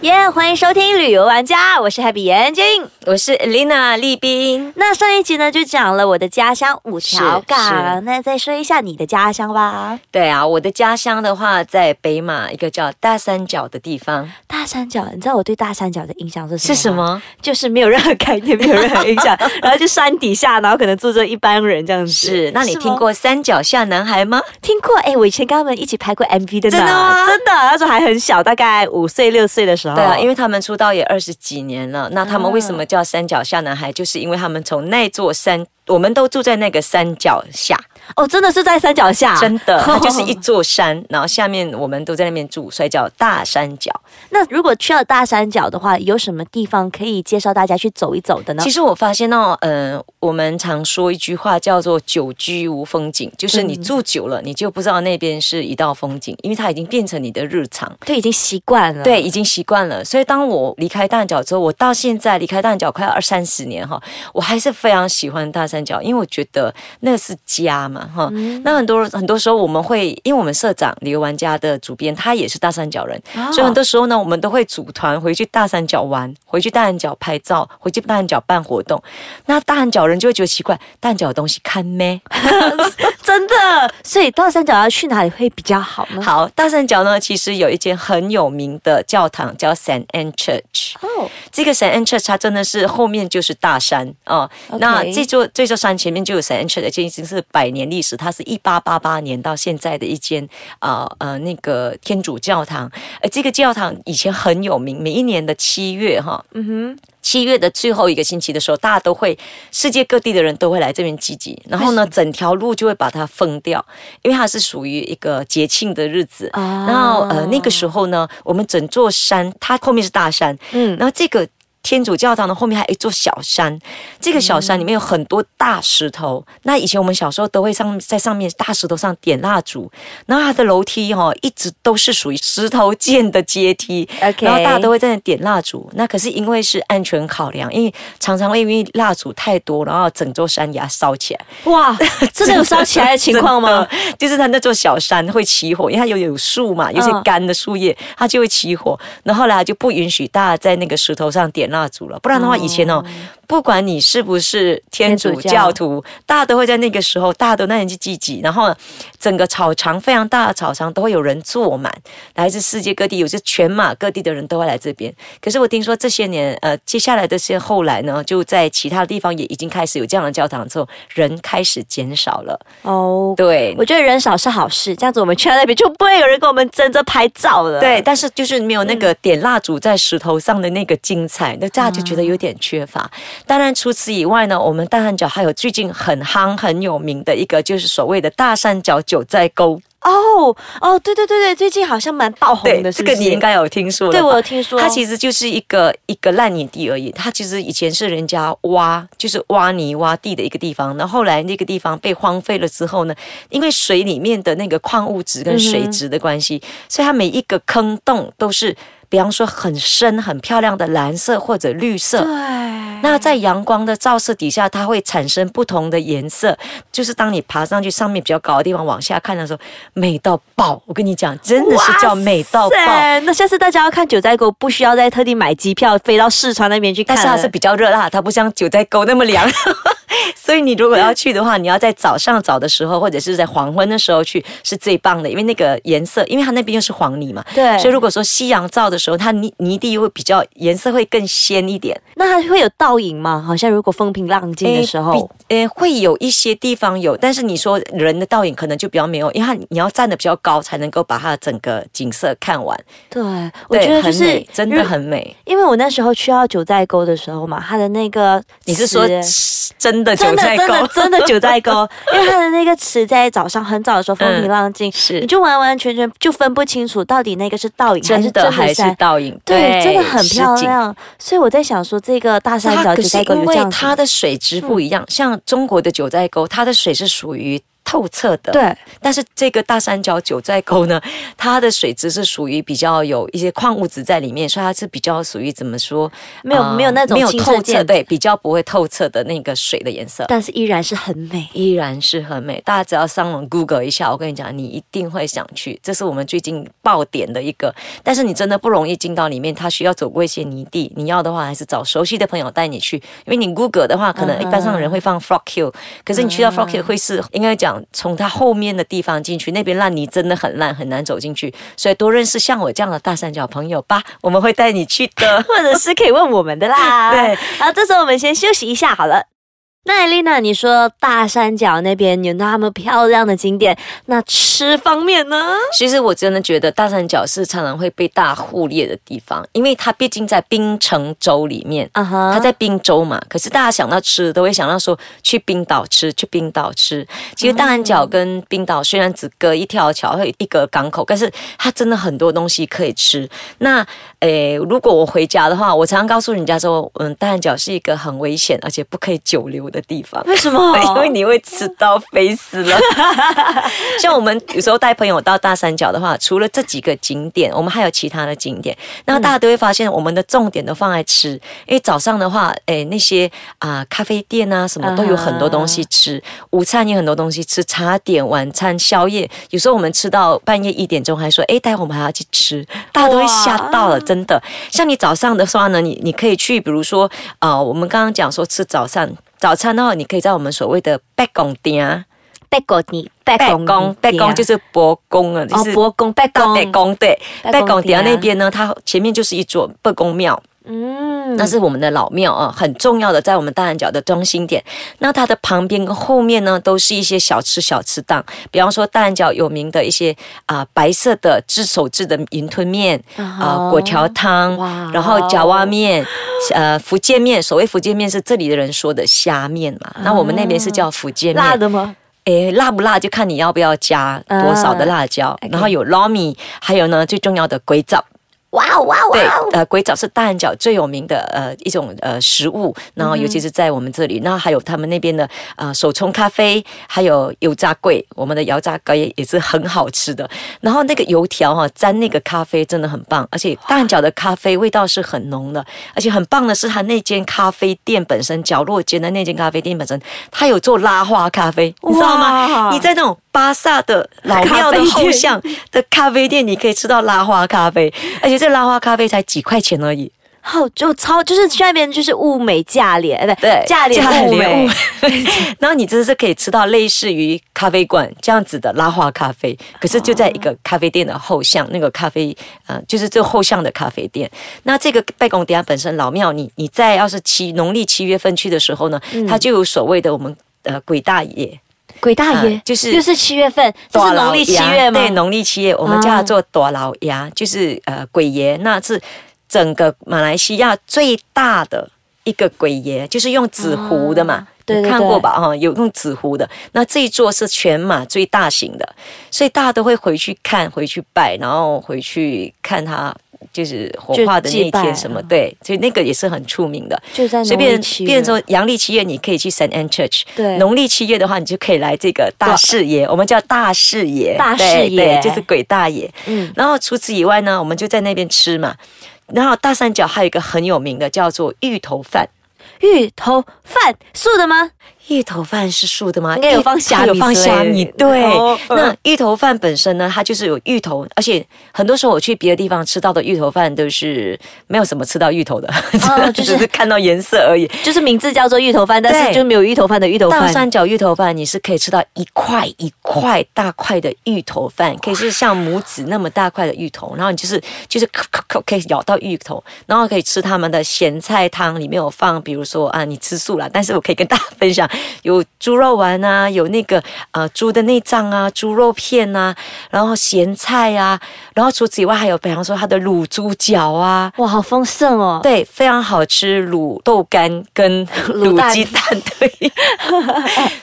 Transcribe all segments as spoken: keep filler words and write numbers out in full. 耶、yeah, ！欢迎收听旅游玩家，我是 Happy 严安静，我是 Elena 丽斌。那上一集呢就讲了我的家乡五条港，那再说一下你的家乡吧。对啊，我的家乡的话在北马一个叫大三角的地方。大三角，你知道我对大三角的印象是什么？是什么？就是没有任何概念，没有任何印象，然后就山底下，然后可能住着一般人这样子。是，那你听过三角下男孩吗？听过，哎，我以前跟他们一起拍过 M V 的呢。真的吗？真的，那时候还很小，大概五岁六岁的时候。对啊，因为他们出道也二十几年了，那他们为什么叫山脚下男孩、啊、就是因为他们从那座山，我们都住在那个山脚下。哦，真的是在山脚下？真的，它就是一座山、哦、然后下面我们都在那边住，所以叫大山脚。那如果去到大山脚的话，有什么地方可以介绍大家去走一走的呢？其实我发现哦，嗯、呃，我们常说一句话叫做久居无风景，就是你住久了、嗯、你就不知道那边是一道风景，因为它已经变成你的日常，对，已经习惯了。对，已经习惯了。所以当我离开大角之后，我到现在离开大角快二三十年哈，我还是非常喜欢大山脚，因为我觉得那是家嘛。哈、嗯，那很多很多时候我们会，因为我们社长旅游玩家的主编他也是大三角人、哦，所以很多时候呢，我们都会组团回去大三角玩，回去大三角拍照，回去大三角办活动。那大三角人就会觉得奇怪，大三角的东西看咩？真的，所以大三角要去哪里会比较好呢？好，大三角呢，其实有一间很有名的教堂叫 Saint Ann Church。哦，这个 Saint Ann Church 它真的是后面就是大山哦。Okay. 那这座这座山前面就有 Saint Ann Church， 已经是百年历史，它是一八八八年到现在的一间呃呃那个天主教堂。呃，这个教堂以前很有名，每一年的七月哈，嗯哼，七月的最后一个星期的时候，大家都会，世界各地的人都会来这边聚集，然后呢，整条路就会把它封掉，因为它是属于一个节庆的日子。啊、然后呃，那个时候呢，我们整座山，它后面是大山，嗯，然后这个天主教堂的后面还有一座小山，这个小山里面有很多大石头。嗯、那以前我们小时候都会上在上面大石头上点蜡烛，然后它的楼梯哈、哦、一直都是属于石头建的阶梯， okay. 然后大家都会在那点蜡烛。那可是因为是安全考量，因为常常因为蜡烛太多，然后整座山给它烧起来。哇，真的有烧起来的情况吗？就是它那座小山会起火，因为它有有树嘛，有些干的树叶、嗯、它就会起火，然后后来就不允许大家在那个石头上点蜡烛了，不然的话，以前哦，不管你是不是天主教徒，教大家都会在那个时候，大家都那年纪聚集，然后整个草场非常大的草场都会有人坐满，来自世界各地，有些全马各地的人都会来这边。可是我听说这些年，呃，接下来的些后来呢，就在其他地方也已经开始有这样的教堂之后，人开始减少了。哦，对，我觉得人少是好事，这样子我们去到那边就不会有人跟我们争着拍照了。对，但是就是没有那个点蜡烛在石头上的那个精彩。嗯，大家就觉得有点缺乏。当然除此以外呢，我们大山脚还有最近很夯很有名的一个，就是所谓的大山脚九寨沟。哦哦，对对对对，最近好像蛮爆红的，是不是？这个你应该有听说了吧？对，我有听说。它其实就是一个一个烂泥地而已，它其实以前是人家挖，就是挖泥挖地的一个地方。然后后来那个地方被荒废了之后呢，因为水里面的那个矿物质跟水质的关系，嗯、所以它每一个坑洞都是，比方说很深很漂亮的蓝色或者绿色。对。那在阳光的照射底下，它会产生不同的颜色。就是当你爬上去上面比较高的地方往下看的时候，美到爆！我跟你讲，真的是叫美到爆。那下次大家要看九寨沟，不需要再特地买机票飞到四川那边去看了。但是它是比较热啦，它不像九寨沟那么凉。所以你如果要去的话，你要在早上早的时候，或者是在黄昏的时候去，是最棒的，因为那个颜色，因为它那边又是黄泥嘛，对，所以如果说夕阳照的时候，它泥泥地会比较颜色会更鲜一点。那它会有倒影吗？好像如果风平浪静的时候，诶，会有一些地方有，但是你说人的倒影可能就比较没有，因为它你要站得比较高才能够把它整个景色看完。对，我觉得就是很美，真的很美。因为我那时候去到九寨沟的时候嘛，它的那个，你是说真的？真的真的真的九寨沟，因为它的那个池在早上很早的时候风平浪静、嗯，是你就完完全全就分不清楚到底那个是倒影还是真的还是倒影，对，真的很漂亮。所以我在想说，这个大山脚九寨沟有这样子，因为它的水质不一样、嗯，像中国的九寨沟，它的水是属于透彻的，对。但是这个大三角九寨沟呢，它的水质是属于比较有一些矿物质在里面，所以它是比较属于怎么说，没有、呃、没有那种没有透彻，对，比较不会透彻的那个水的颜色，但是依然是很美，依然是很美。大家只要上网 Google 一下，我跟你讲，你一定会想去。这是我们最近爆点的一个，但是你真的不容易进到里面，它需要走过一些泥地。你要的话，还是找熟悉的朋友带你去，因为你 Google 的话，可能一般上人会放 Frog Hill，、嗯、可是你去到 Frog Hill 会是、嗯、应该讲。从它后面的地方进去，那边烂泥真的很烂，很难走进去，所以多认识像我这样的大三角朋友吧，我们会带你去的，或者是可以问我们的啦。对，好，这时候我们先休息一下好了。那 Elena， 你说大三角那边有那么漂亮的景点，那吃方面呢？其实我真的觉得大三角是常常会被大忽略的地方，因为它毕竟在槟城州里面、uh-huh. 它在槟州嘛，可是大家想到吃都会想到说去冰岛吃，去冰岛吃。其实大三角跟冰岛虽然只隔一条桥和一个港口，但是它真的很多东西可以吃。那诶，如果我回家的话，我常常告诉人家说，嗯，大三角是一个很危险而且不可以久留的地方。为什么？因为你会吃到肥死了。像我们有时候带朋友到大三角的话，除了这几个景点，我们还有其他的景点。那大家都会发现，我们的重点都放在吃，嗯、因为早上的话，哎，那些啊、呃、咖啡店啊什么都有很多东西吃， uh-huh. 午餐也很多东西吃，茶点、晚餐、宵夜。有时候我们吃到半夜一点钟，还说，哎，待会我们还要去吃，大家都会吓到了，真的。像你早上的话呢，你你可以去，比如说啊、呃，我们刚刚讲说吃早餐。早餐的话，你可以在我们所谓的 Pekong 店。Pekong 店，Pekong 就是伯公啊，就是伯公 Pekong 对 Pekong 店那边呢，它前面就是一座伯公庙。嗯，那是我们的老庙啊，很重要的，在我们大三角的中心点。那它的旁边跟后面呢，都是一些小吃小吃档，比方说大三角有名的一些啊、呃、白色的自手制的云吞面啊、呃、果条汤，然后甲蛙面，呃福建面，所谓福建面是这里的人说的虾面嘛，嗯、那我们那边是叫福建面。辣的吗？诶，辣不辣就看你要不要加多少的辣椒，嗯、然后有捞米，还有呢最重要的鬼枣。哇哇哇！对，呃，鬼枣是大三角最有名的呃一种呃食物，然后尤其是在我们这里，嗯、然后还有他们那边的啊、呃、手冲咖啡，还有油炸粿，我们的油炸粿也是很好吃的。然后那个油条哈、啊、沾那个咖啡真的很棒，而且大三角的咖啡味道是很浓的，而且很棒的是它那间咖啡店本身角落间的那间咖啡店本身，它有做拉花咖啡，你知道吗？你在那种巴萨的老庙的后巷的咖啡店，你可以吃到拉花咖啡，而且这拉花咖啡才几块钱而已。好，就超就是去那边就是物美价廉，对，价廉物美。然后你真的是可以吃到类似于咖啡馆这样子的拉花咖啡，可是就在一个咖啡店的后巷，那个咖啡呃就是这后巷的咖啡店。那这个拜公殿本身老庙，你你在要是七农历七月份去的时候呢，嗯、它就有所谓的我们呃鬼大爷。鬼大爷、啊、就是又是七月份，这是农历七月吗？对，农历七月，我们叫它做大老爷，啊、就是呃鬼爷，那是整个马来西亚最大的一个鬼爷，就是用纸糊的嘛。啊对对对，你看过吧？哈，有用纸糊的。那这一座是全马最大型的，所以大家都会回去看，回去拜，然后回去看它就是火化的那一天什么。对，所以那个也是很出名的。就在农历七月，变成说阳历七月你可以去 Saint Ann Church， 对，农历七月的话你就可以来这个大士爷，我们叫大士爷，大士爷就是鬼大爷。嗯，然后除此以外呢，我们就在那边吃嘛。然后大三角还有一个很有名的叫做芋头饭。芋头饭素的吗？芋头饭是素的吗？应该有放虾米，有放虾米。对，哦、那芋头饭本身呢，它就是有芋头，而且很多时候我去别的地方吃到的芋头饭都是没有什么吃到芋头的，哦、就是、只是看到颜色而已。就是名字叫做芋头饭，但是就没有芋头饭的芋头饭。大三角芋头饭你是可以吃到一块一块大块的芋头饭，可以是像拇指那么大块的芋头，然后你就是就是可以咬到芋头，然后可以吃他们的咸菜汤，里面有放，比如说啊，你吃素啦，但是我可以跟大家分享。有猪肉丸啊，有那个呃猪的内脏啊，猪肉片啊，然后咸菜啊，然后除此以外还有比方说它的卤猪脚啊，哇，好丰盛哦！对，非常好吃，卤豆干跟卤鸡蛋，对，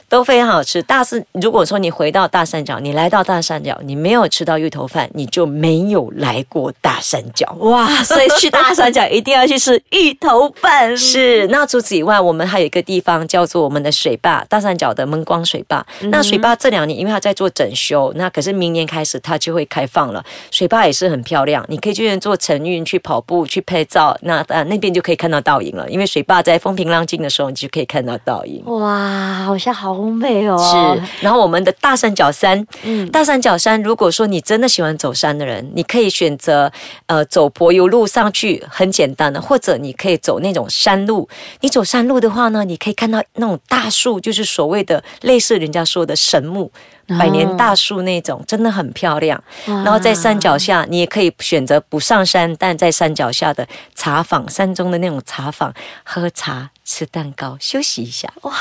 都非常好吃。但是如果说你回到大三角，你来到大三角，你没有吃到芋头饭，你就没有来过大三角。哇，所以去大三角一定要去吃芋头饭。是，那除此以外，我们还有一个地方叫做我们的水坝，大三角的闷光水坝、嗯、那水坝这两年因为它在做整修，那可是明年开始它就会开放了，水坝也是很漂亮，你可以去做晨运，去跑步，去拍照，那、啊、那边就可以看到倒影了，因为水坝在风平浪静的时候你就可以看到倒影。哇，好像好美哦。是，然后我们的大三角山、嗯、大三角山如果说你真的喜欢走山的人，你可以选择、呃、走柏油路上去，很简单的，或者你可以走那种山路，你走山路的话呢，你可以看到那种大树，就是所谓的类似人家说的神木、哦、百年大树那种，真的很漂亮、啊、然后在山脚下你也可以选择不上山，但在山脚下的茶坊，山中的那种茶坊喝茶吃蛋糕休息一下。哇，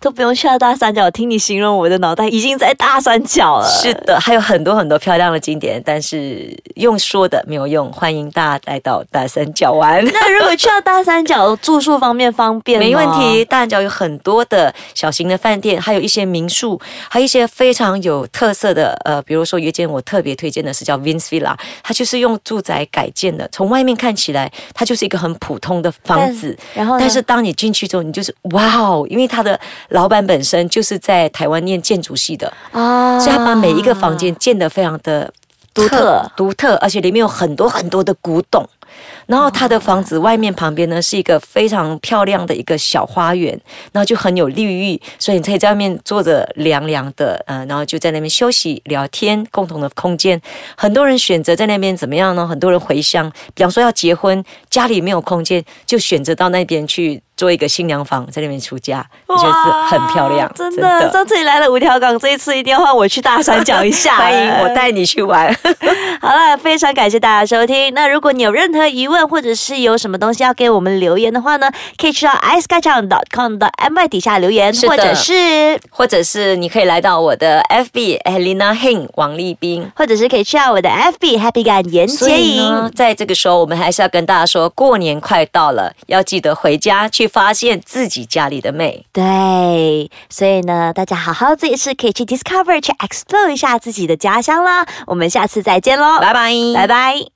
都不用去到大三角，听你形容我的脑袋已经在大三角了。是的，还有很多很多漂亮的景点，但是用说的没有用，欢迎大家来到大三角玩。那如果去到大三角住宿方面方便吗？没问题，大三角有很多的小型的饭店，还有一些民宿，还有一些非常有特色的呃，比如说有一间我特别推荐的是叫 Vins Villa， 它就是用住宅改建的，从外面看起来它就是一个很普通的房子，但然后但是当你进去之后你就是哇哦，因为他的老板本身就是在台湾念建筑系的、啊、所以他把每一个房间建得非常的独特独特，而且里面有很多很多的古董，然后他的房子外面旁边呢是一个非常漂亮的一个小花园，然后就很有绿意，所以你可以在外面坐着凉凉的、呃、然后就在那边休息聊天，共同的空间。很多人选择在那边怎么样呢？很多人回乡，比方说要结婚，家里没有空间，就选择到那边去做一个新娘房，在那边出嫁，我觉得是很漂亮。真 的, 真的上次你来了五条港，这一次一定要换我去大三角一下。欢迎，我带你去玩。好了，非常感谢大家收听，那如果你有任何疑问或者是有什么东西要给我们留言的话呢，可以去到 icegarden 点 com 的 M Y 底下留言，或者是或者是你可以来到我的 F B Helena Heng 王立斌，或者是可以去到我的 F B Happy 感颜洁莹。在这个时候我们还是要跟大家说，过年快到了，要记得回家去发现自己家里的美。对，所以呢大家好好自己是可以去 discover 去 explore 一下自己的家乡啦。我们下次再见咯，拜拜拜拜。